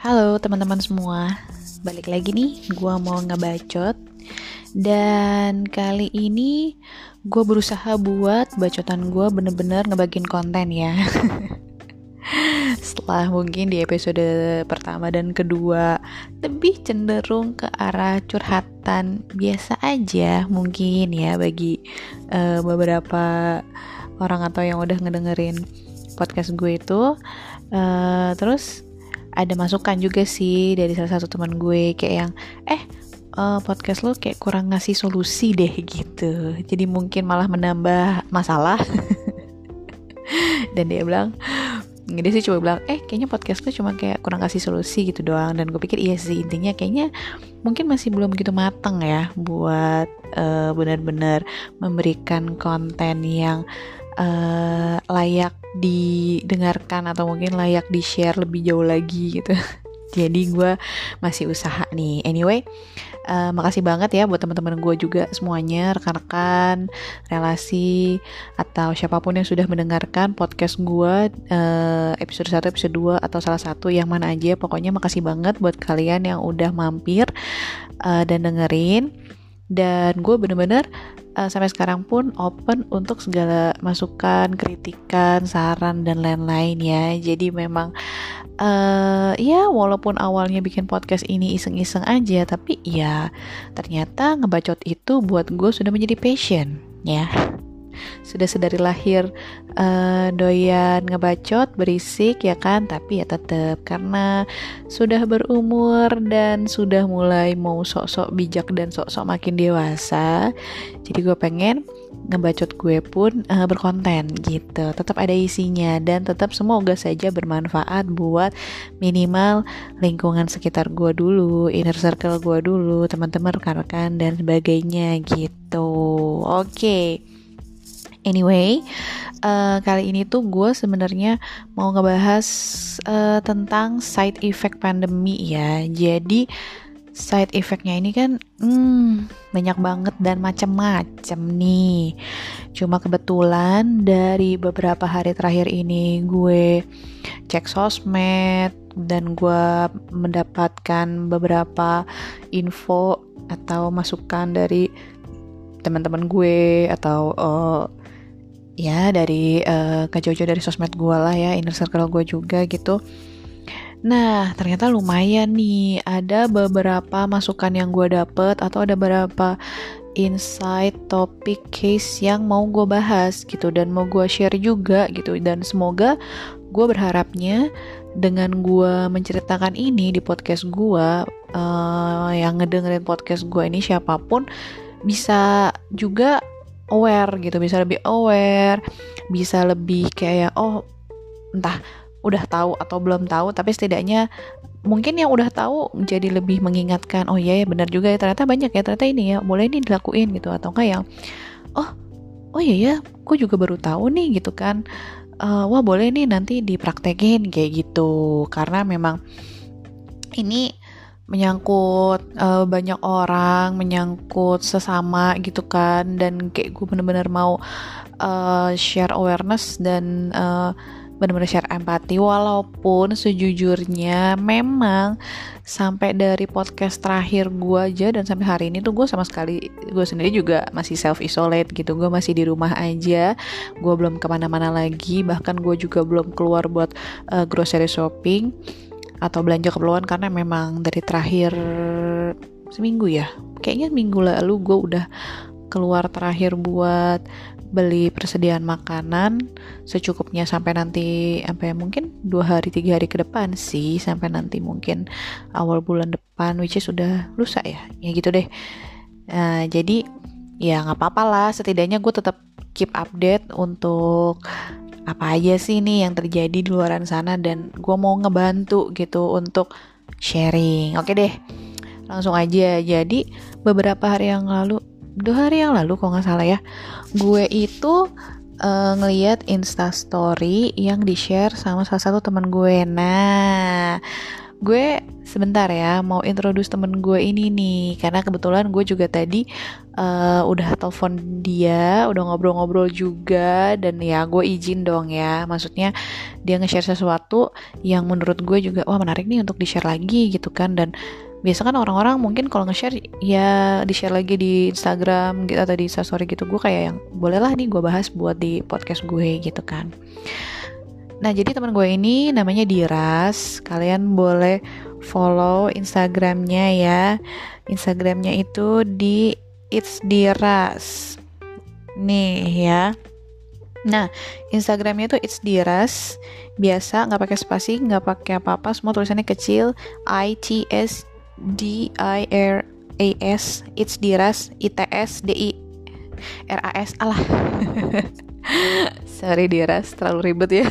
Halo teman-teman semua, balik lagi nih, gue mau ngebacot. Dan kali ini gue berusaha buat bacotan gue bener-bener ngebagiin konten ya. Setelah mungkin di episode pertama dan kedua lebih cenderung ke arah curhatan biasa aja mungkin ya, bagi beberapa orang atau yang udah ngedengerin podcast gue itu. Terus ada masukan juga sih dari salah satu teman gue kayak yang podcast lo kayak kurang ngasih solusi deh gitu, jadi mungkin malah menambah masalah. Dan dia cuma bilang kayaknya podcast lo cuma kayak kurang ngasih solusi gitu doang. Dan gue pikir iya sih, intinya kayaknya mungkin masih belum gitu mateng ya buat benar-benar memberikan konten yang layak didengarkan atau mungkin layak di-share lebih jauh lagi gitu. Jadi gue masih usaha nih. Anyway, makasih banget ya buat teman-teman gue juga semuanya, rekan-rekan, relasi, atau siapapun yang sudah mendengarkan podcast gue, episode 1, episode 2, atau salah satu yang mana aja. Pokoknya makasih banget buat kalian yang udah mampir dan dengerin. Dan gue bener-bener sampai sekarang pun open untuk segala masukan, kritikan, saran, dan lain-lain ya. Jadi memang ya walaupun awalnya bikin podcast ini iseng-iseng aja, tapi ya ternyata ngebacot itu buat gue sudah menjadi passion ya. Sudah sedari lahir doyan ngebacot, berisik ya kan. Tapi ya tetap karena sudah berumur dan sudah mulai mau sok-sok bijak dan sok-sok makin dewasa, jadi gue pengen ngebacot gue pun berkonten gitu, tetap ada isinya dan tetap semoga saja bermanfaat buat minimal lingkungan sekitar gue dulu, inner circle gue dulu, teman-teman, rekan-rekan dan sebagainya gitu. Oke. Anyway, kali ini tuh gue sebenarnya mau ngebahas tentang side effect pandemi ya. Jadi side effectnya ini kan banyak banget dan macem-macem nih. Cuma kebetulan dari beberapa hari terakhir ini gue cek sosmed dan gue mendapatkan beberapa info atau masukan dari teman-teman gue atau ya dari gak jauh-jauh dari sosmed gue lah ya, inner circle gue juga gitu. Nah ternyata lumayan nih, ada beberapa masukan yang gue dapet atau ada beberapa insight, topik, case yang mau gue bahas gitu dan mau gue share juga gitu. Dan semoga gue berharapnya dengan gue menceritakan ini di podcast gue, yang ngedengerin podcast gue ini siapapun bisa juga aware gitu, bisa lebih aware, bisa lebih kayak entah udah tahu atau belum tahu, tapi setidaknya mungkin yang udah tahu jadi lebih mengingatkan, iya ya benar juga ya, ternyata banyak ya, ternyata ini ya boleh ini dilakuin gitu. Atau kayak oh iya ya aku juga baru tahu nih gitu kan, wah boleh nih nanti dipraktekin kayak gitu. Karena memang ini menyangkut banyak orang, menyangkut sesama gitu kan. Dan kayak gue bener-bener mau share awareness dan bener-bener share empati. Walaupun sejujurnya memang sampai dari podcast terakhir gue aja dan sampai hari ini tuh gue sama sekali, gue sendiri juga masih self-isolate gitu. Gue masih di rumah aja, gue belum kemana-mana lagi, bahkan gue juga belum keluar buat grocery shopping atau belanja keperluan. Karena memang dari terakhir seminggu ya, kayaknya minggu lalu gue udah keluar terakhir buat beli persediaan makanan secukupnya sampai nanti, sampai mungkin 2-3 hari ke depan sih, sampai nanti mungkin awal bulan depan, which is sudah lusa ya gitu deh. Jadi ya nggak apa-apa lah, setidaknya gue tetap keep update untuk apa aja sih nih yang terjadi di luaran sana, dan gue mau ngebantu gitu untuk sharing. Oke deh, langsung aja. Jadi beberapa hari yang lalu, 2 hari yang lalu kalau nggak salah ya, gue itu ngeliat instastory yang di-share sama salah satu teman gue. Nah Gue sebentar ya, mau introduce temen gue ini nih, karena kebetulan gue juga tadi udah telepon dia, udah ngobrol-ngobrol juga, dan ya gue izin dong ya, maksudnya dia nge-share sesuatu yang menurut gue juga, wah menarik nih untuk di-share lagi gitu kan. Dan biasa kan orang-orang mungkin kalau nge-share ya di-share lagi di Instagram gitu, atau di Instastory gitu. Gue kayak yang bolehlah nih gue bahas buat di podcast gue gitu kan. Nah, jadi teman gue ini namanya Diras. Kalian boleh follow Instagramnya ya. Instagramnya itu di itsdiras. Nih ya. Nah, Instagramnya itu itsdiras. Biasa, nggak pakai spasi, nggak pakai apa-apa. Semua tulisannya kecil. ITSDIRAS. Itsdiras. ITSDIRAS. Alah. Sorry Diras, terlalu ribet ya.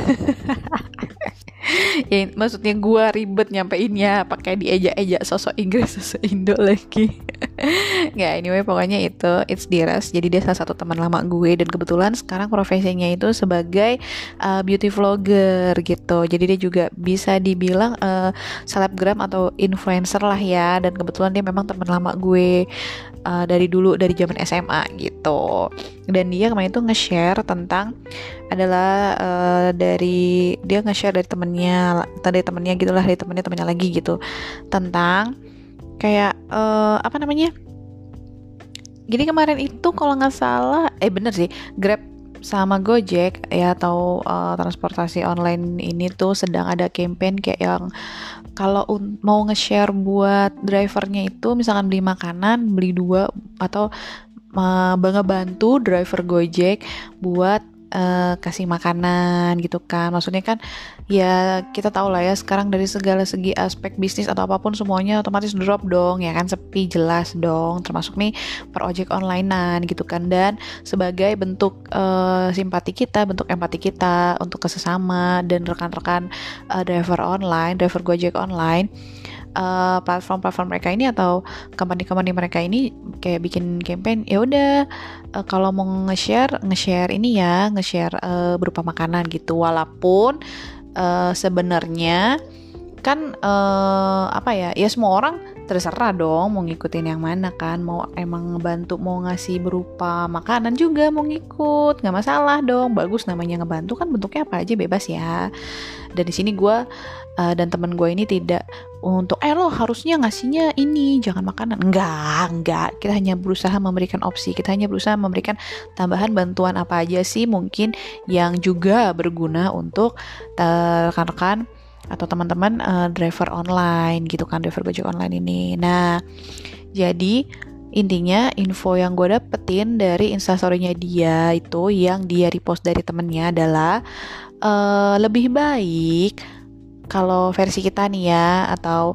Ya maksudnya gue ribet nyampeinnya pakai dieja-eja sosok Inggris sosok Indo lagi. Nggak, anyway pokoknya itu It's Diras. Jadi dia salah satu teman lama gue, dan kebetulan sekarang profesinya itu sebagai beauty vlogger gitu. Jadi dia juga bisa dibilang selebgram atau influencer lah ya. Dan kebetulan dia memang teman lama gue dari dulu, dari zaman SMA gitu. Dan dia kemarin tuh nge-share tentang adalah dari dia nge-share dari temennya, tadi temennya gitulah, dari temennya lagi gitu, tentang kayak apa namanya, jadi kemarin itu kalau nggak salah bener sih, Grab sama Gojek ya, atau transportasi online ini tuh sedang ada campaign kayak yang kalau mau nge-share buat drivernya itu misalkan beli makanan, beli 2 atau ngebantu driver Gojek buat kasih makanan gitu kan. Maksudnya kan ya kita tahu lah ya, sekarang dari segala segi aspek bisnis atau apapun semuanya otomatis drop dong ya kan, sepi jelas dong, termasuk nih perojek onlinean gitu kan. Dan sebagai bentuk simpati kita, bentuk empati kita untuk kesesama dan rekan-rekan driver online, driver Gojek online, platform-platform mereka ini atau company-company mereka ini kayak bikin campaign, ya udah kalau mau nge-share ini ya, nge-share berupa makanan gitu. Walaupun sebenarnya kan apa ya, ya semua orang terserah dong mau ngikutin yang mana kan, mau emang ngebantu, mau ngasih berupa makanan juga mau ngikut, nggak masalah dong, bagus namanya ngebantu kan, bentuknya apa aja bebas ya. Dan di sini gue dan temen gue ini tidak untuk lo harusnya ngasihnya ini, jangan makanan. Enggak. Kita hanya berusaha memberikan opsi. Kita hanya berusaha memberikan tambahan bantuan apa aja sih mungkin yang juga berguna untuk rekan-rekan atau teman-teman driver online gitu kan, driver Gojek online ini. Nah, jadi intinya info yang gue dapetin dari instastory-nya dia itu, yang dia repost dari temennya adalah lebih baik kalau versi kita nih ya, atau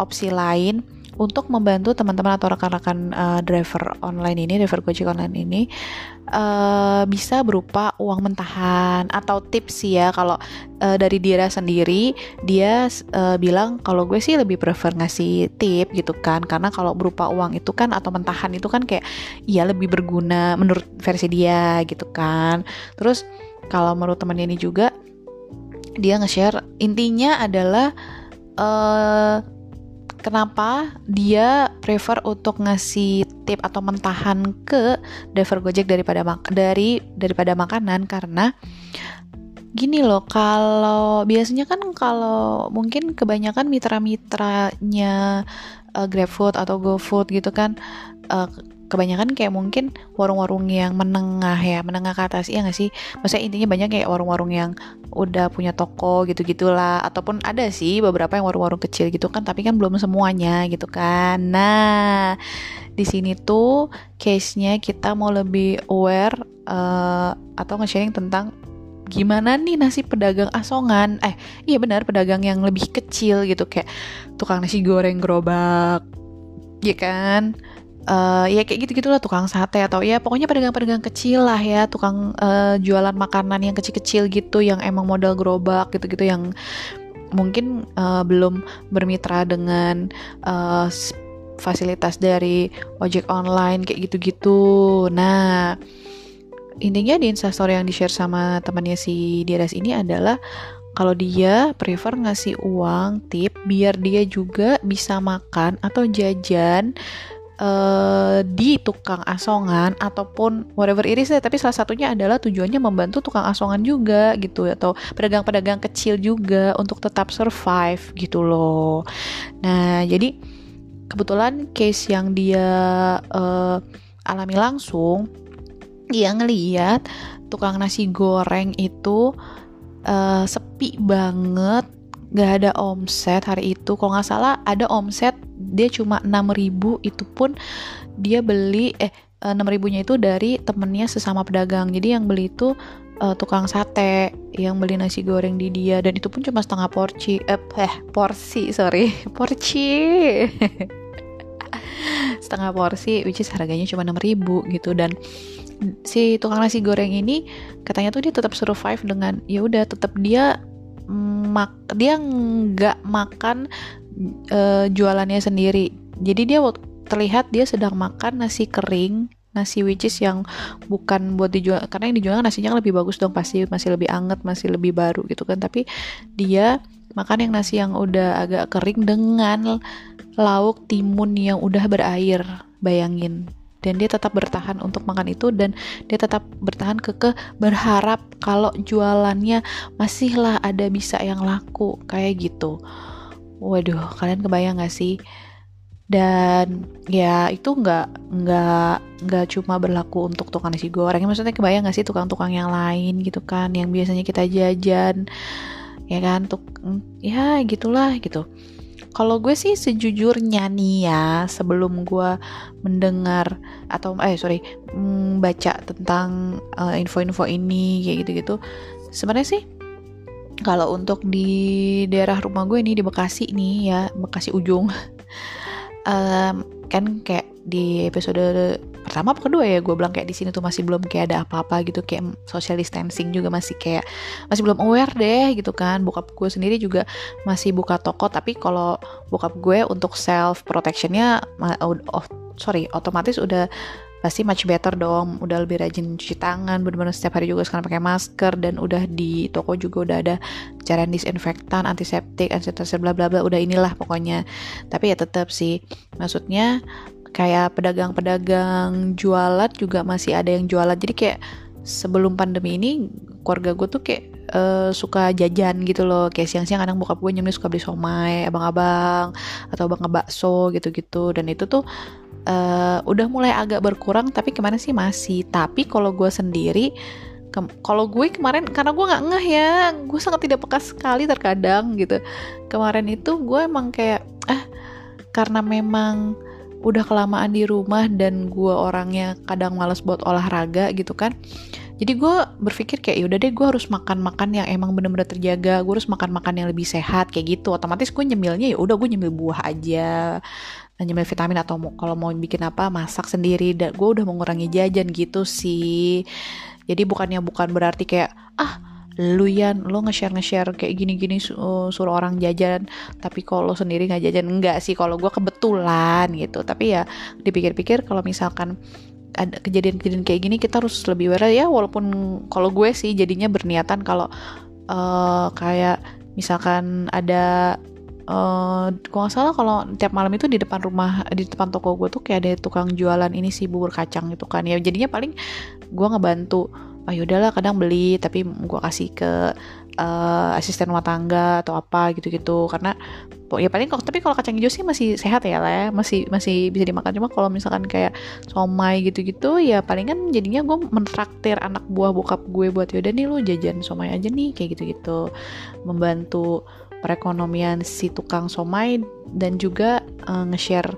opsi lain untuk membantu teman-teman atau rekan-rekan driver online ini, driver Gojek online ini bisa berupa uang mentahan atau tips ya. Kalau dari Dira sendiri, dia bilang kalau gue sih lebih prefer ngasih tip gitu kan, karena kalau berupa uang itu kan atau mentahan itu kan kayak ya lebih berguna menurut versi dia gitu kan. Terus kalau menurut teman ini juga, dia nge-share intinya adalah kenapa dia prefer untuk ngasih tip atau mentahan ke driver Gojek daripada makanan. Karena gini loh, kalau biasanya kan kalau mungkin kebanyakan mitra-mitranya GrabFood atau GoFood gitu kan, kebanyakan kayak mungkin warung-warung yang menengah ya, menengah ke atas, iya nggak sih? Maksudnya intinya banyak kayak warung-warung yang udah punya toko gitu-gitulah, ataupun ada sih beberapa yang warung-warung kecil gitu kan, tapi kan belum semuanya gitu kan. Nah, di sini tuh case-nya kita mau lebih aware atau nge-sharing tentang gimana nih nasib pedagang asongan, iya benar, pedagang yang lebih kecil gitu, kayak tukang nasi goreng gerobak ya kan. Ya kayak gitu-gitulah, tukang sate, atau ya pokoknya pedagang-pedagang kecil lah ya, tukang jualan makanan yang kecil-kecil gitu, yang emang modal gerobak gitu-gitu, yang mungkin belum bermitra dengan fasilitas dari ojek online kayak gitu-gitu. Nah, intinya di instastory yang di-share sama temannya si Diras ini adalah kalau dia prefer ngasih uang tip biar dia juga bisa makan atau jajan di tukang asongan ataupun whatever it is, tapi salah satunya adalah tujuannya membantu tukang asongan juga gitu, atau pedagang-pedagang kecil juga untuk tetap survive gitu loh. Nah, jadi kebetulan case yang dia alami langsung, dia ngeliat tukang nasi goreng itu sepi banget, gak ada omset hari itu. Kalau gak salah ada omset dia cuma 6.000, itu pun dia beli 6.000-nya itu dari temennya sesama pedagang. Jadi yang beli itu tukang sate yang beli nasi goreng di dia, dan itu pun cuma setengah porsi setengah porsi, which is harganya cuma 6.000 gitu. Dan si tukang nasi goreng ini katanya tuh dia tetap survive dengan ya udah, tetap dia nggak makan jualannya sendiri. Jadi dia terlihat dia sedang makan nasi kering, nasi which is yang bukan buat dijual, karena yang dijual nasinya lebih bagus dong, pasti masih lebih anget, masih lebih baru gitu kan. Tapi dia makan yang nasi yang udah agak kering dengan lauk timun yang udah berair, bayangin. Dan dia tetap bertahan untuk makan itu, dan dia tetap bertahan berharap kalau jualannya masih lah ada bisa yang laku kayak gitu. Waduh, kalian kebayang gak sih? Dan ya itu nggak cuma berlaku untuk tukang nasi goreng, maksudnya kebayang gak sih tukang-tukang yang lain gitu kan, yang biasanya kita jajan ya kan, ya gitulah gitu. Kalau gue sih sejujurnya nih ya, sebelum gue mendengar atau baca tentang info-info ini kayak gitu-gitu, sebenarnya sih kalau untuk di daerah rumah gue nih di Bekasi nih ya, Bekasi Ujung, kan kayak di episode pertama atau kedua ya gue bilang kayak di sini tuh masih belum kayak ada apa-apa gitu, kayak social distancing juga masih belum aware deh gitu kan. Bokap gue sendiri juga masih buka toko, tapi kalau bokap gue untuk self protectionnya otomatis udah pasti much better dong, udah lebih rajin cuci tangan, bener-bener setiap hari juga sekarang pakai masker, dan udah di toko juga udah ada cairan disinfektan, antiseptik, bla bla bla, udah inilah pokoknya. Tapi ya tetap sih, maksudnya kayak pedagang-pedagan jualan juga masih ada yang jualan. Jadi kayak sebelum pandemi ini keluarga gue tuh kayak suka jajan gitu loh. Kayak siang-siang kadang bokap gue nyemil suka beli somai abang-abang atau abang ngebakso gitu-gitu. Dan itu tuh udah mulai agak berkurang, tapi kemarin sih masih. Tapi kalau gue sendiri, kalau gue kemarin, karena gue gak ngeh ya, gue sangat tidak peka sekali terkadang gitu. Kemarin itu gue emang kayak karena memang udah kelamaan di rumah dan gue orangnya kadang malas buat olahraga gitu kan, jadi gue berpikir kayak yaudah deh, gue harus makan yang emang bener-bener terjaga, gue harus makan yang lebih sehat kayak gitu. Otomatis gue nyemilnya yaudah gue nyemil buah aja, nyemil vitamin, atau kalau mau bikin apa masak sendiri. Dan gue udah mengurangi jajan gitu sih. Jadi bukan berarti kayak lu nge-share kayak gini-gini suruh orang jajan tapi kalau sendiri gak jajan, enggak sih. Kalau gue kebetulan gitu, tapi ya dipikir-pikir kalau misalkan ada kejadian-kejadian kayak gini kita harus lebih aware ya. Walaupun kalau gue sih jadinya berniatan kalau kayak misalkan ada kalau gak salah kalau tiap malam itu di depan toko gue tuh kayak ada tukang jualan ini sih bubur kacang gitu kan ya, jadinya paling gue ngebantu, yaudahlah kadang beli tapi gue kasih ke asisten rumah tangga atau apa gitu-gitu. Karena ya paling tapi kalau kacang hijau sih masih sehat ya lah, masih bisa dimakan. Cuma kalau misalkan kayak somai gitu-gitu ya paling kan jadinya gue mentraktir anak buah bokap gue buat yaudah nih lo jajan somai aja nih kayak gitu-gitu, membantu perekonomian si tukang somai, dan juga nge-share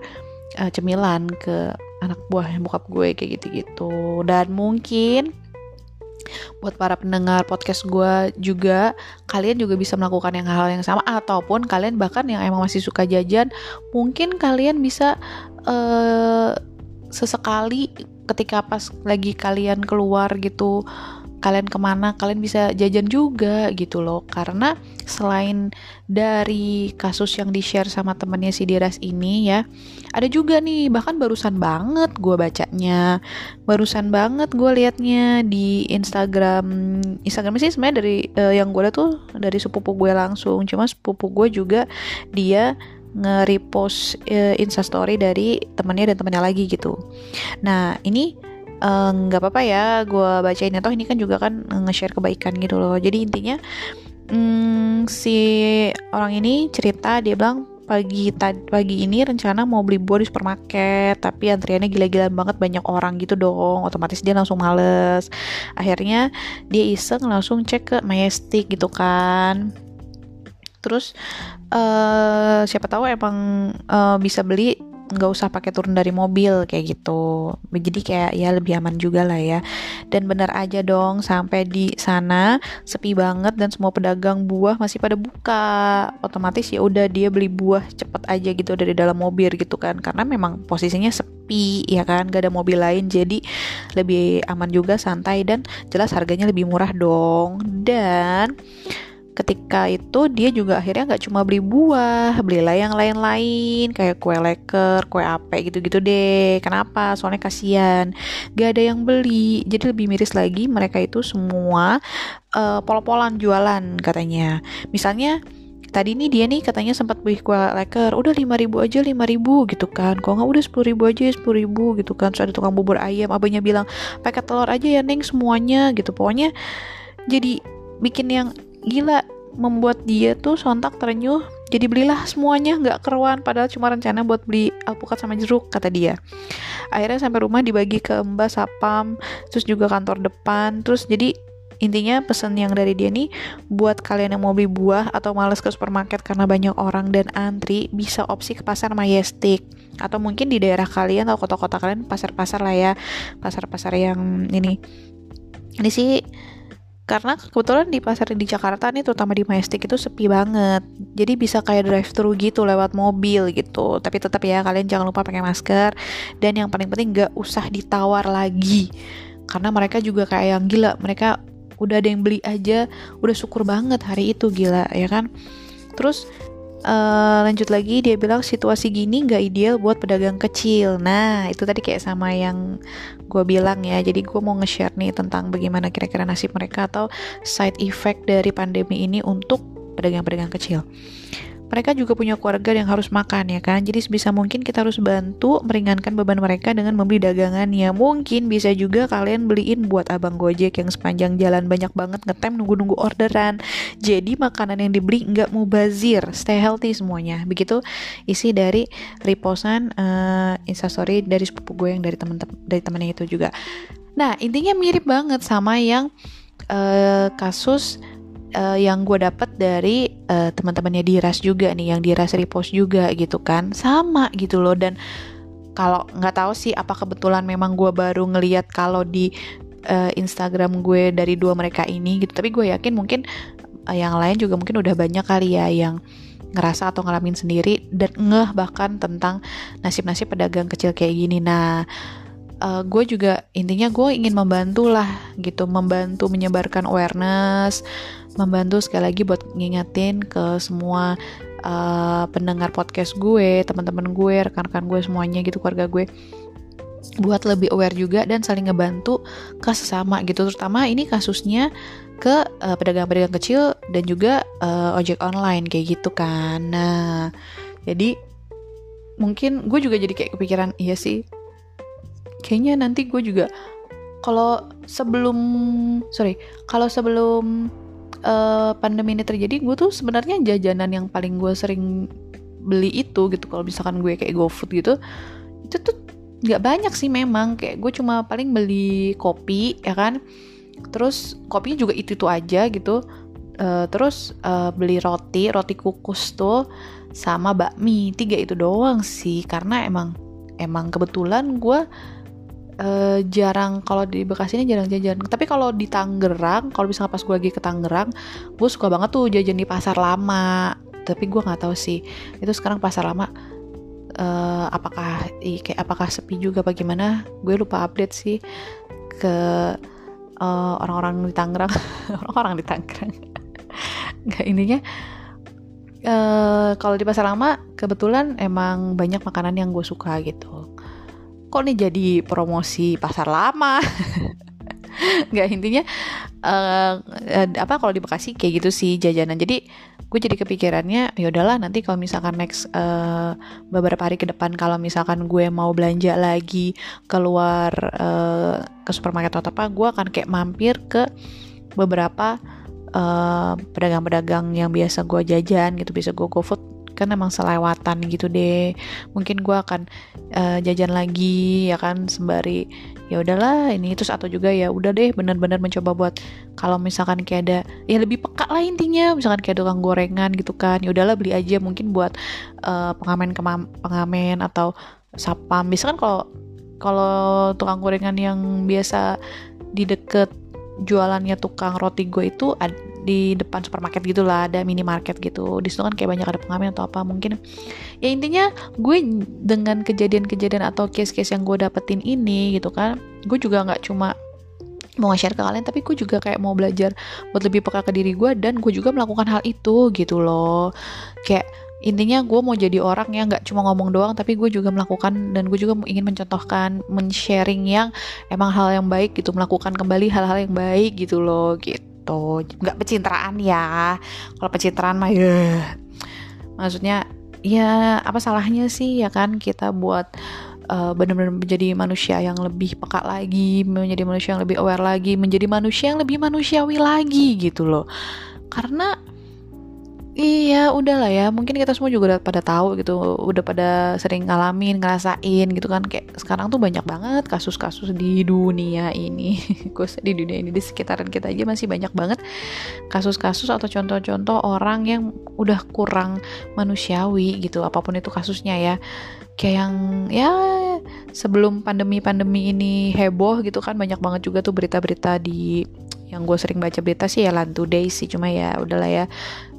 cemilan ke anak buah bokap gue kayak gitu-gitu. Dan mungkin buat para pendengar podcast gue juga, kalian juga bisa melakukan yang hal yang sama, ataupun kalian bahkan yang emang masih suka jajan, mungkin kalian bisa sesekali ketika pas lagi kalian keluar gitu kalian kemana, kalian bisa jajan juga gitu loh. Karena selain dari kasus yang di-share sama temennya si Diras ini ya, ada juga nih, bahkan barusan banget gue bacanya, barusan banget gue liatnya di Instagram sih sebenarnya dari yang gue liat tuh dari sepupu gue langsung. Cuma sepupu gue juga dia nge-repost instastory dari temennya dan temennya lagi gitu. Nah ini nggak apa-apa ya gue bacain, atau ini kan juga kan nge-share kebaikan gitu loh. Jadi intinya si orang ini cerita, dia bilang pagi ini rencana mau beli buah di supermarket, tapi antriannya gila-gilaan banget, banyak orang gitu dong, otomatis dia langsung males. Akhirnya dia iseng langsung cek ke Majestic gitu kan. Terus siapa tahu emang bisa beli, nggak usah pakai turun dari mobil kayak gitu. Jadi kayak ya lebih aman juga lah ya. Dan benar aja dong, sampai di sana sepi banget dan semua pedagang buah masih pada buka. Otomatis ya udah dia beli buah cepet aja gitu dari dalam mobil gitu kan, karena memang posisinya sepi ya kan, gak ada mobil lain, jadi lebih aman juga, santai, dan jelas harganya lebih murah dong. Dan ketika itu dia juga akhirnya gak cuma beli buah, belilah yang lain-lain kayak kue leker, kue ape gitu-gitu deh. Kenapa? Soalnya kasihan gak ada yang beli. Jadi lebih miris lagi, mereka itu semua pol-polan jualan katanya. Misalnya tadi nih dia nih katanya sempat beli kue leker, udah 5.000 aja 5.000 gitu kan, kalau nggak udah 10.000 aja 10.000 gitu kan. Terus ada tukang bubur ayam, abangnya bilang pakai telur aja ya neng semuanya gitu. Pokoknya jadi bikin yang gila, membuat dia tuh sontak, terenyuh, jadi belilah semuanya gak keruan, padahal cuma rencana buat beli alpukat sama jeruk kata dia. Akhirnya sampai rumah dibagi ke mbak sapam, terus juga kantor depan. Terus jadi intinya pesan yang dari dia nih, buat kalian yang mau beli buah atau males ke supermarket karena banyak orang dan antri, bisa opsi ke pasar Majestic, atau mungkin di daerah kalian atau kota-kota kalian pasar-pasar lah ya, pasar-pasar yang ini sih. Karena kebetulan di pasar di Jakarta nih, terutama di Majestic itu sepi banget. Jadi bisa kayak drive-thru gitu lewat mobil gitu. Tapi tetap ya kalian jangan lupa pakai masker. Dan yang paling penting gak usah ditawar lagi. Karena mereka juga kayak yang gila. Mereka udah ada yang beli aja, udah syukur banget hari itu, gila ya kan. Terus lanjut lagi dia bilang situasi gini gak ideal buat pedagang kecil. Nah itu tadi kayak sama yang gue bilang ya. Jadi gue mau nge-share nih tentang bagaimana kira-kira nasib mereka atau side effect dari pandemi ini untuk pedagang-pedagang kecil. Mereka juga punya keluarga yang harus makan ya kan. Jadi sebisa mungkin kita harus bantu meringankan beban mereka dengan membeli dagangannya. Mungkin bisa juga kalian beliin buat abang Gojek yang sepanjang jalan banyak banget ngetem nunggu-nunggu orderan. Jadi makanan yang dibeli nggak mubazir, stay healthy semuanya. Begitu isi dari repostan instastory dari sepupu gue yang dari temennya itu juga. Nah intinya mirip banget sama yang kasus yang gue dapet dari teman-temannya Diras juga nih, yang Diras repost juga gitu kan, sama gitu loh. Dan kalau nggak tahu sih apa kebetulan memang gue baru ngelihat kalau di Instagram gue dari dua mereka ini gitu. Tapi gue yakin mungkin yang lain juga mungkin udah banyak kali ya yang ngerasa atau ngalamin sendiri dan ngeh bahkan tentang nasib-nasib pedagang kecil kayak gini. Nah gue juga intinya gue ingin membantu lah gitu, membantu menyebarkan awareness, membantu sekali lagi buat ngingetin ke semua pendengar podcast gue, teman-teman gue, rekan-rekan gue semuanya gitu, keluarga gue, buat lebih aware juga dan saling ngebantu ke sesama gitu. Terutama ini kasusnya ke pedagang-pedagang kecil dan juga ojek online kayak gitu kan. Nah jadi mungkin gue juga jadi kayak kepikiran, iya sih kayaknya nanti gue juga kalau sebelum pandemi ini terjadi, gue tuh sebenarnya jajanan yang paling gue sering beli itu gitu, kalau misalkan gue kayak GoFood gitu, itu tuh nggak banyak sih memang, kayak gue cuma paling beli kopi ya kan, terus kopinya juga itu aja gitu, terus beli roti kukus tuh sama bakmi, 3 itu doang sih. Karena emang kebetulan gue jarang, kalau di Bekasi ini jarang jajan. Tapi kalau di Tangerang, kalau misalnya pas gue lagi ke Tangerang, gue suka banget tuh jajan di pasar lama. Tapi gue nggak tahu sih itu sekarang pasar lama apakah sepi juga bagaimana, gue lupa update sih ke orang-orang di Tangerang orang-orang di Tangerang nggak ininya. Kalau di Pasar Lama kebetulan emang banyak makanan yang gue suka gitu. Kok nih jadi promosi Pasar Lama? Nggak, intinya kalau di Bekasi kayak gitu sih jajanan. Jadi gue jadi kepikirannya ya udahlah, nanti kalau misalkan next beberapa hari ke depan kalau misalkan gue mau belanja lagi keluar ke supermarket atau apa, gue akan kayak mampir ke beberapa pedagang-pedagang yang biasa gue jajan gitu, bisa gue GoFood kan emang selewatan gitu deh. Mungkin gue akan jajan lagi ya kan, sembari ya udahlah ini. Terus atau juga ya udah deh, benar-benar mencoba buat kalau misalkan kayak ada ya lebih peka lah intinya, misalkan kayak tukang gorengan gitu kan, ya udahlah beli aja mungkin buat pengamen atau sapam. Bisa kan kalau tukang gorengan yang biasa di deket jualannya tukang roti gue itu di depan supermarket gitu lah, ada minimarket gitu. Di situ kan kayak banyak ada pengamen atau apa mungkin. Ya intinya gue dengan kejadian-kejadian atau case-case yang gue dapetin ini gitu kan, gue juga nggak cuma mau nge-share ke kalian, tapi gue juga kayak mau belajar buat lebih peka ke diri gue, dan gue juga melakukan hal itu gitu loh. Kayak intinya gue mau jadi orang yang gak cuma ngomong doang, tapi gue juga melakukan, dan gue juga ingin mencontohkan, men-sharing yang emang hal yang baik gitu, melakukan kembali hal-hal yang baik gitu loh gitu. Gak pencitraan ya, kalau pencitraan mah ya maksudnya ya apa salahnya sih ya kan kita buat benar-benar menjadi manusia yang lebih peka lagi, menjadi manusia yang lebih aware lagi, menjadi manusia yang lebih manusiawi lagi gitu loh. Karena iya udahlah ya, mungkin kita semua juga udah pada tahu gitu, udah pada sering ngalamin, ngerasain gitu kan. Kayak sekarang tuh banyak banget kasus-kasus di dunia ini di dunia ini, di sekitaran kita aja masih banyak banget kasus-kasus atau contoh-contoh orang yang udah kurang manusiawi gitu, apapun itu kasusnya ya. Kayak yang ya sebelum pandemi ini heboh gitu kan, banyak banget juga tuh berita-berita di, yang gue sering baca berita sih ya Lantuday sih, cuma ya udahlah ya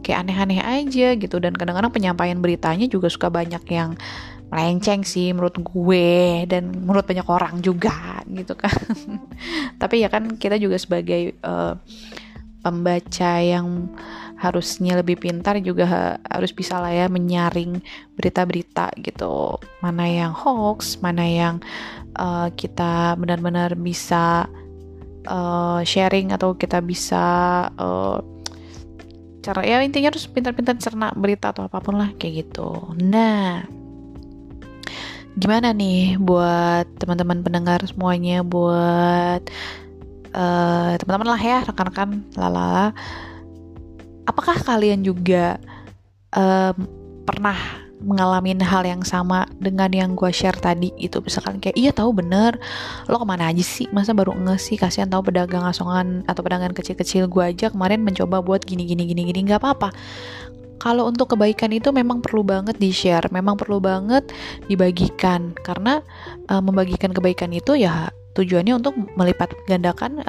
kayak aneh-aneh aja gitu. Dan kadang-kadang penyampaian beritanya juga suka banyak yang melenceng sih menurut gue dan menurut banyak orang juga gitu kan. Tapi ya kan kita juga sebagai pembaca yang harusnya lebih pintar juga harus bisa lah ya menyaring berita-berita gitu, mana yang hoax, mana yang kita benar-benar bisa sharing atau kita bisa cara ya intinya harus pintar-pintar cerna berita atau apapun lah kayak gitu. Nah, gimana nih buat teman-teman pendengar semuanya, buat teman-teman lah ya, rekan-rekan lalala, apakah kalian juga pernah mengalami hal yang sama dengan yang gue share tadi itu? Misalkan kayak iya tahu bener, lo kemana aja sih, masa baru nge sih, kasihan tahu pedagang asongan atau pedagang kecil-kecil, gue aja kemarin mencoba buat gini. Nggak apa-apa, kalau untuk kebaikan itu memang perlu banget di share, memang perlu banget dibagikan, karena membagikan kebaikan itu ya tujuannya untuk melipat gandakan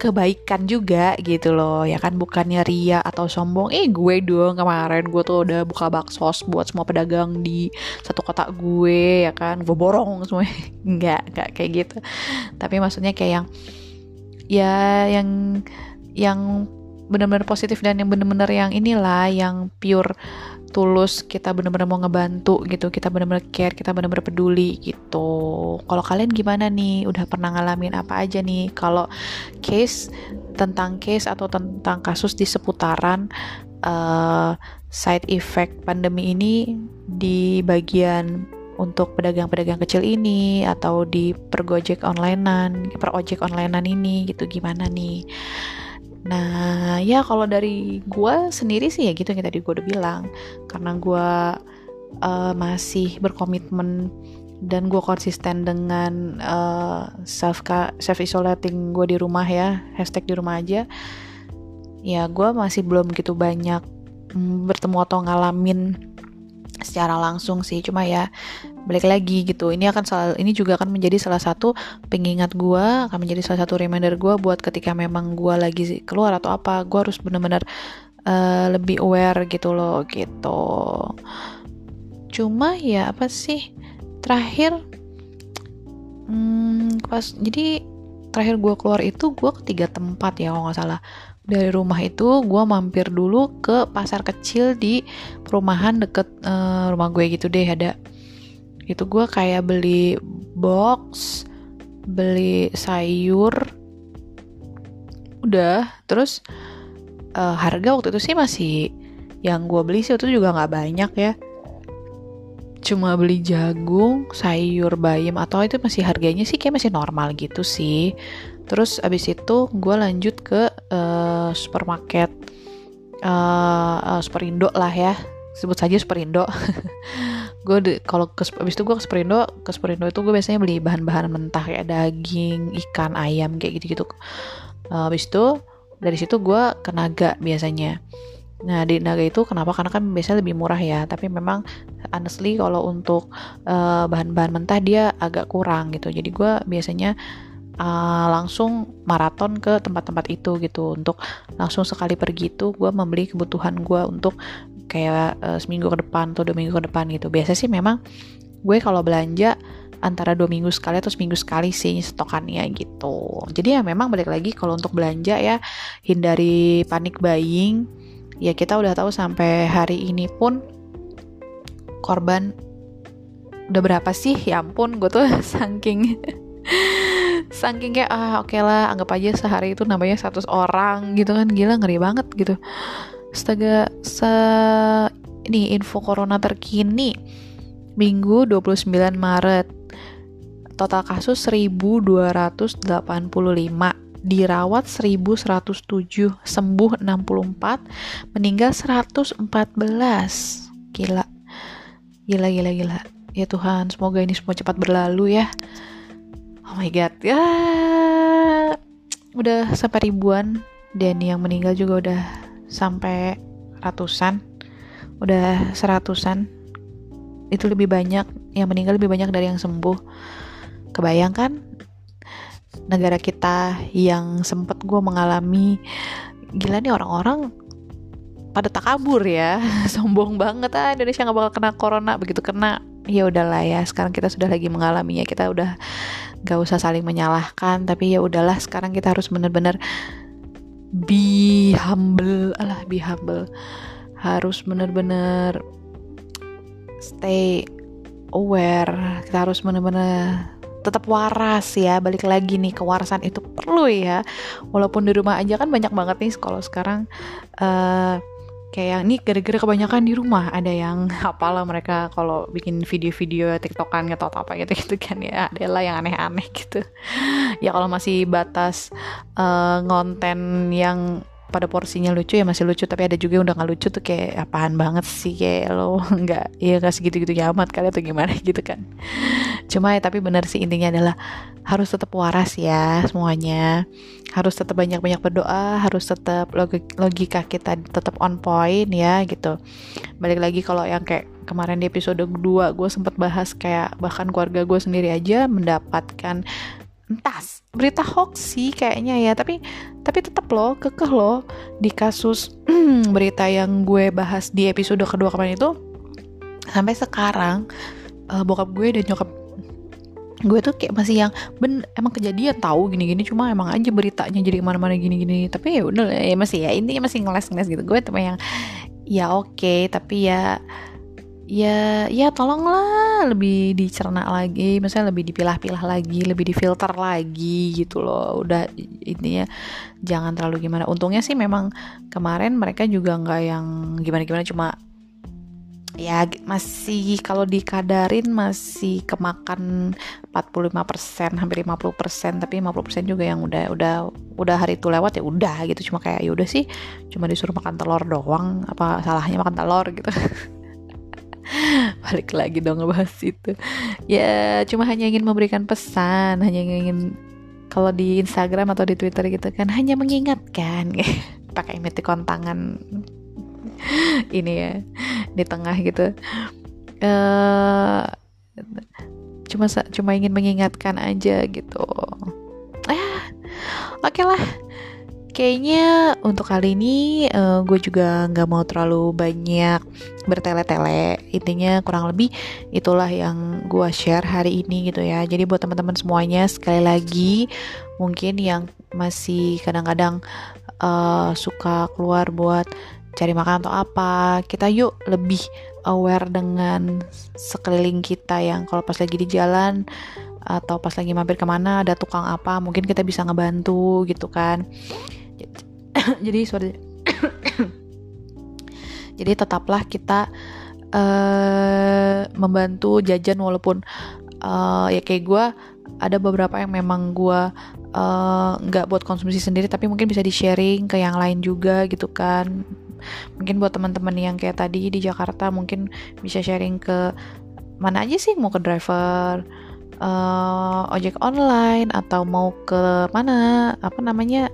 kebaikan juga gitu loh ya kan. Bukannya ria atau sombong, gue dong kemarin gue tuh udah buka baksos buat semua pedagang di satu kota gue ya kan, gue borong semuanya. Enggak kayak gitu, tapi maksudnya kayak yang benar-benar positif dan yang benar-benar yang inilah, yang pure tulus, kita benar-benar mau ngebantu gitu, kita benar-benar care, kita benar-benar peduli gitu. Kalau kalian gimana nih? Udah pernah ngalamin apa aja nih? Kalau case atau tentang kasus di seputaran side effect pandemi ini di bagian untuk pedagang-pedagang kecil ini atau di perojek onlinean ini gitu, gimana nih? Nah ya kalau dari gue sendiri sih ya gitu yang tadi gue udah bilang, karena gue masih berkomitmen dan gue konsisten dengan self-isolating gue di rumah ya, hashtag di rumah aja ya. Gue masih belum gitu banyak bertemu atau ngalamin secara langsung sih, cuma ya balik lagi gitu, ini juga akan menjadi salah satu pengingat gue, akan menjadi salah satu reminder gue buat ketika memang gue lagi keluar atau apa, gue harus benar-benar lebih aware gitu loh gitu. Cuma ya apa sih terakhir pas jadi terakhir gue keluar itu gue ke 3 tempat ya kalau nggak salah. Dari rumah itu gue mampir dulu ke pasar kecil di perumahan deket rumah gue gitu deh ada. Itu gue kayak beli box, beli sayur, udah. Terus harga waktu itu sih masih, yang gue beli sih waktu itu juga nggak banyak ya. Cuma beli jagung, sayur bayam, atau itu masih harganya sih kayak masih normal gitu sih. Terus abis itu gue lanjut ke supermarket, Superindo lah ya, sebut saja Superindo. Abis itu gue ke Superindo itu gue biasanya beli bahan-bahan mentah kayak daging, ikan, ayam kayak gitu-gitu. Abis itu dari situ gue ke Naga biasanya. Nah di Naga itu kenapa? Karena kan biasanya lebih murah ya. Tapi memang honestly kalau untuk bahan-bahan mentah dia agak kurang gitu. Jadi gue biasanya langsung maraton ke tempat-tempat itu gitu. Untuk langsung sekali pergi itu gue membeli kebutuhan gue untuk kayak seminggu ke depan atau 2 minggu ke depan gitu. Biasanya sih memang gue kalau belanja antara 2 minggu sekali atau seminggu sekali sih stokannya gitu. Jadi ya memang balik lagi kalau untuk belanja ya hindari panic buying. Ya kita udah tahu sampai hari ini pun korban udah berapa sih? Ya ampun, gue tuh saking kayak oke lah, anggap aja sehari itu namanya 100 orang gitu kan, gila ngeri banget gitu. Astaga, ini info corona terkini Minggu 29 Maret. Total kasus 1.285, dirawat 1.107, sembuh 64, meninggal 114. Gila. Ya Tuhan, semoga ini semua cepat berlalu ya. Oh my god, ya udah sampai ribuan, dan yang meninggal juga udah sampai ratusan, udah 100-an. Itu lebih banyak, yang meninggal lebih banyak dari yang sembuh. Kebayang kan? Negara kita yang sempat gue mengalami, gila nih orang-orang pada takabur ya, sombong banget, Indonesia nggak bakal kena corona, begitu kena ya udahlah ya. Sekarang kita sudah lagi mengalaminya, kita udah nggak usah saling menyalahkan, tapi ya udahlah sekarang kita harus benar-benar be humble, harus benar-benar stay aware, kita harus benar-benar tetap waras ya. Balik lagi nih, kewarasan itu perlu ya, walaupun di rumah aja kan banyak banget nih kalau sekarang kayak nih gara-gara kebanyakan di rumah, ada yang apalah mereka kalau bikin video-video TikTokan atau apa gitu kan ya, adalah yang aneh-aneh gitu ya. Kalau masih batas ngonten yang pada porsinya lucu ya masih lucu, tapi ada juga yang udah nggak lucu tuh kayak apaan banget sih, kayak lo nggak, ya nggak segitu-gitu amat kali atau gimana gitu kan. Cuma ya tapi benar sih, intinya adalah harus tetap waras ya semuanya, harus tetap banyak-banyak berdoa, harus tetap logika kita tetap on point ya gitu. Balik lagi kalau yang kayak kemarin di episode 2 gue sempat bahas, kayak bahkan keluarga gue sendiri aja mendapatkan entah berita hoax sih kayaknya ya, tapi tetap loh, kekeh loh di kasus berita yang gue bahas di episode kedua kemarin itu. Sampai sekarang bokap gue dan nyokap gue tuh kayak masih yang emang kejadian tahu gini-gini, cuma emang aja beritanya jadi kemana-mana gini-gini, tapi ya udah ya, masih ya intinya masih ngeles-ngeles gitu. Gue cuma yang ya oke, tapi ya tolonglah lebih dicerna lagi, misalnya lebih dipilah-pilah lagi, lebih difilter lagi gitu loh. Udah intinya jangan terlalu gimana. Untungnya sih memang kemarin mereka juga nggak yang gimana-gimana, cuma ya masih kalau dikadarin masih kemakan 45%, hampir 50%, tapi 50% juga yang udah hari itu lewat ya udah gitu. Cuma kayak ya udah sih, cuma disuruh makan telur doang, apa salahnya makan telur gitu. Balik lagi dong ngebahas itu ya, cuma hanya ingin memberikan pesan, hanya ingin kalau di Instagram atau di Twitter gitu kan hanya mengingatkan pakai emoticon tangan ini ya di tengah gitu, cuma ingin mengingatkan aja gitu. Oke lah, Kayaknya untuk kali ini gue juga gak mau terlalu banyak bertele-tele. Intinya kurang lebih itulah yang gue share hari ini gitu ya. Jadi buat teman-teman semuanya, sekali lagi mungkin yang masih kadang-kadang suka keluar buat cari makan atau apa, kita yuk lebih aware dengan sekeliling kita, yang kalau pas lagi di jalan atau pas lagi mampir kemana ada tukang apa, mungkin kita bisa ngebantu gitu kan. Jadi jadi tetaplah kita membantu jajan, walaupun ya kayak gue ada beberapa yang memang gue nggak buat konsumsi sendiri, tapi mungkin bisa di sharing ke yang lain juga gitu kan. Mungkin buat teman-teman yang kayak tadi di Jakarta mungkin bisa sharing ke mana aja sih, mau ke driver, ojek online, atau mau ke mana, apa namanya,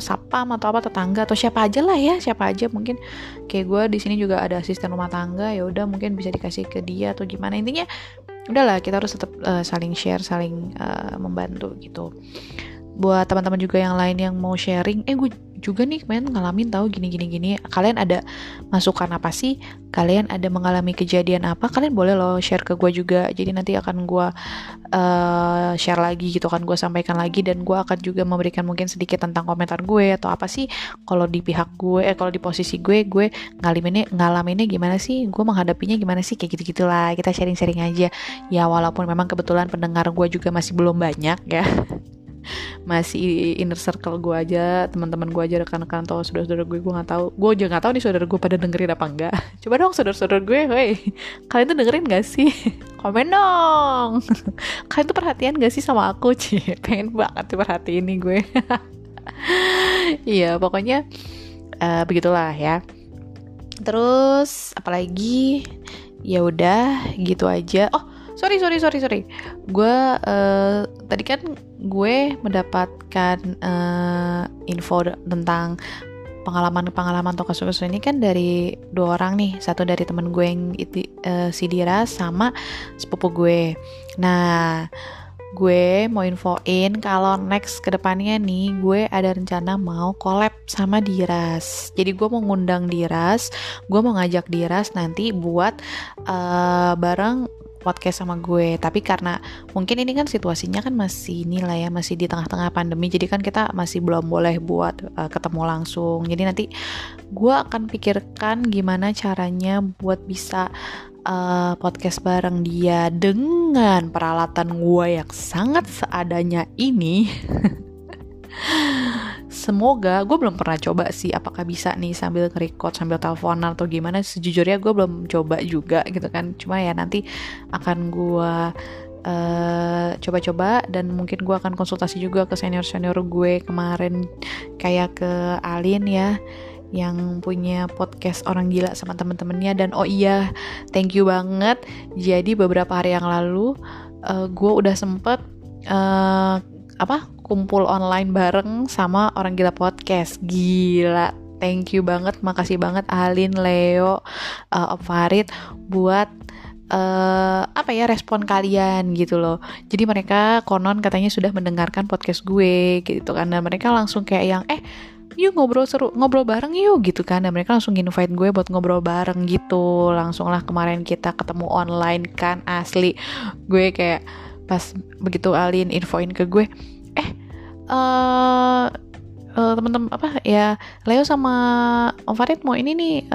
sapam atau apa, tetangga atau siapa aja lah ya, siapa aja. Mungkin kayak gue di sini juga ada asisten rumah tangga, ya udah mungkin bisa dikasih ke dia atau gimana. Intinya udahlah, kita harus tetap saling share, saling membantu gitu. Buat teman-teman juga yang lain yang mau sharing, gue juga nih kemarin ngalamin tahu gini. Kalian ada masukan apa sih? Kalian ada mengalami kejadian apa? Kalian boleh loh share ke gue juga. Jadi nanti akan gue share lagi gitu kan, gue sampaikan lagi, dan gue akan juga memberikan mungkin sedikit tentang komentar gue atau apa sih kalau di pihak gue, kalau di posisi gue ngalaminnya gimana sih, gue menghadapinya gimana sih, kayak gitu-gitulah. Kita sharing-sharing aja ya, walaupun memang kebetulan pendengar gue juga masih belum banyak ya. Masih inner circle gue aja, teman-teman gue aja, rekan-rekan atau saudara-saudara gue nggak tahu. Gue juga nggak tahu nih saudara gue pada dengerin apa enggak. Coba dong saudara-saudara gue, hei, kalian tuh dengerin nggak sih? Komen dong. Kalian tuh perhatian nggak sih sama aku? Cie, pengen banget tuh perhatiin nih gue. Iya, pokoknya begitulah ya. Terus apalagi, ya udah gitu aja. Oh, sorry. Gue tadi kan gue mendapatkan info tentang pengalaman atau kasus-kasus ini kan dari dua orang nih. Satu dari temen gue yang si Dira, sama sepupu gue. Nah, gue mau infoin kalau next kedepannya nih gue ada rencana mau collab sama Diras. Jadi gue mau ngundang Diras, gue mau ngajak Diras nanti buat bareng podcast sama gue. Tapi karena mungkin ini kan situasinya kan masih inilah ya, masih di tengah-tengah pandemi, jadi kan kita masih belum boleh buat ketemu langsung. Jadi nanti gue akan pikirkan gimana caranya buat bisa podcast bareng dia dengan peralatan gue yang sangat seadanya ini. Semoga, gue belum pernah coba sih apakah bisa nih sambil nge-record, sambil teleponan atau gimana. Sejujurnya gue belum coba juga gitu kan. Cuma ya nanti akan gue coba-coba, dan mungkin gue akan konsultasi juga ke senior-senior gue kemarin, kayak ke Alin ya, yang punya podcast Orang Gila sama temen-temennya. Dan oh iya, thank you banget. Jadi beberapa hari yang lalu gue udah sempet kumpul online bareng sama Orang Gila Podcast. Gila, thank you banget, makasih banget Alin, Leo, Farid buat respon kalian gitu loh. Jadi mereka konon katanya sudah mendengarkan podcast gue gitu kan, dan mereka langsung kayak yang yuk ngobrol bareng yuk gitu kan. Dan mereka langsung invite gue buat ngobrol bareng gitu. Langsung lah kemarin kita ketemu online kan, asli. Gue kayak pas begitu Alin infoin ke gue, temen-temen apa ya, Leo sama Om Farid mau ini nih,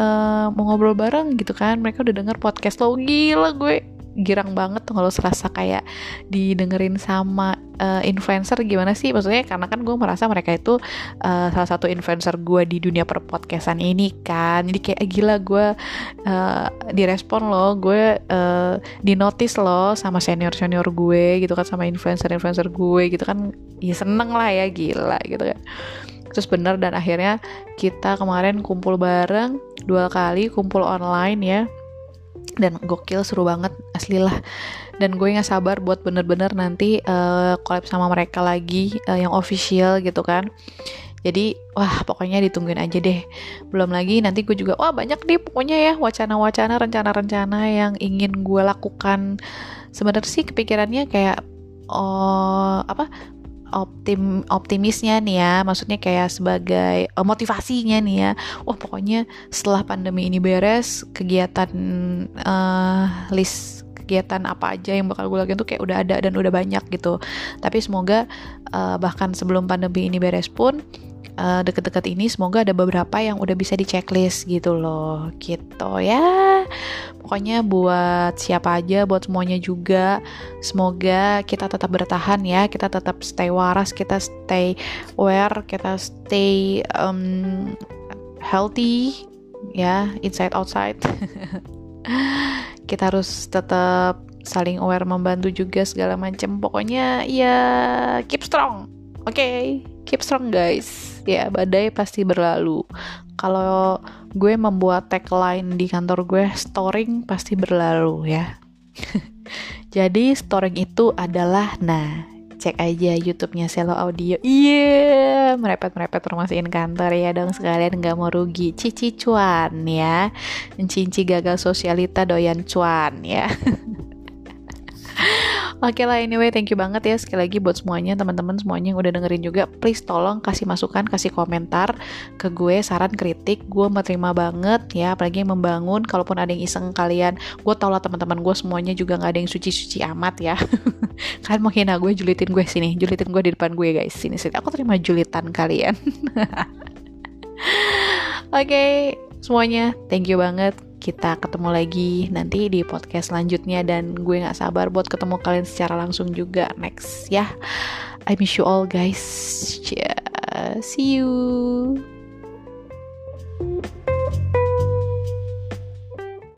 mau ngobrol bareng gitu kan, mereka udah denger podcast lo. Gila, gue girang banget tuh kalau serasa kayak didengerin sama influencer. Gimana sih maksudnya, karena kan gue merasa mereka itu salah satu influencer gue di dunia perpodcastan ini kan. Jadi kayak gila, gue direspon loh, gue dinotis loh sama senior gue gitu kan, sama influencer gue gitu kan. Ya seneng lah ya, gila gitu kan. Terus bener, dan akhirnya kita kemarin kumpul bareng 2 kali, kumpul online ya. Dan gokil, seru banget, asli lah. Dan gue gak sabar buat bener-bener nanti collab sama mereka lagi, yang official gitu kan. Jadi wah, pokoknya ditungguin aja deh. Belum lagi nanti gue juga, wah banyak deh pokoknya ya, wacana-wacana, rencana-rencana yang ingin gue lakukan. Sebenarnya sih kepikirannya kayak optimisnya nih ya, maksudnya kayak sebagai motivasinya nih ya, wah pokoknya setelah pandemi ini beres, kegiatan list kegiatan apa aja yang bakal gue lakuin tuh kayak udah ada dan udah banyak gitu. Tapi semoga bahkan sebelum pandemi ini beres pun deket-deket ini semoga ada beberapa yang udah bisa di checklist gitu loh, gitu ya. Pokoknya buat siapa aja, buat semuanya juga, semoga kita tetap bertahan ya, kita tetap stay waras, kita stay aware, kita stay healthy ya, inside outside. Kita harus tetap saling aware, membantu juga segala macam. Pokoknya ya keep strong, oke? Keep strong guys. Ya, badai pasti berlalu. Kalau gue membuat tagline di kantor gue, storing pasti berlalu ya. Jadi storing itu adalah, nah cek aja YouTube-nya Selo Audio. Iya, yeah, merepet-merepet promosiin kantor ya dong, sekalian gak mau rugi. Cici cuan ya. Cinci gagal sosialita doyan cuan ya. Oke lah, anyway, thank you banget ya sekali lagi buat semuanya, teman-teman semuanya yang udah dengerin juga. Please tolong kasih masukan, kasih komentar ke gue, saran, kritik, gue menerima banget ya, apalagi yang membangun. Kalaupun ada yang iseng kalian, gue tau lah teman-teman gue semuanya juga gak ada yang suci-suci amat ya. Kalian mau hina gue, julitin gue sini, julitin gue di depan gue guys, sini, aku terima julitan kalian. Oke, semuanya, thank you banget. Kita ketemu lagi nanti di podcast selanjutnya, dan gue gak sabar buat ketemu kalian secara langsung juga next ya. I miss you all guys. See you.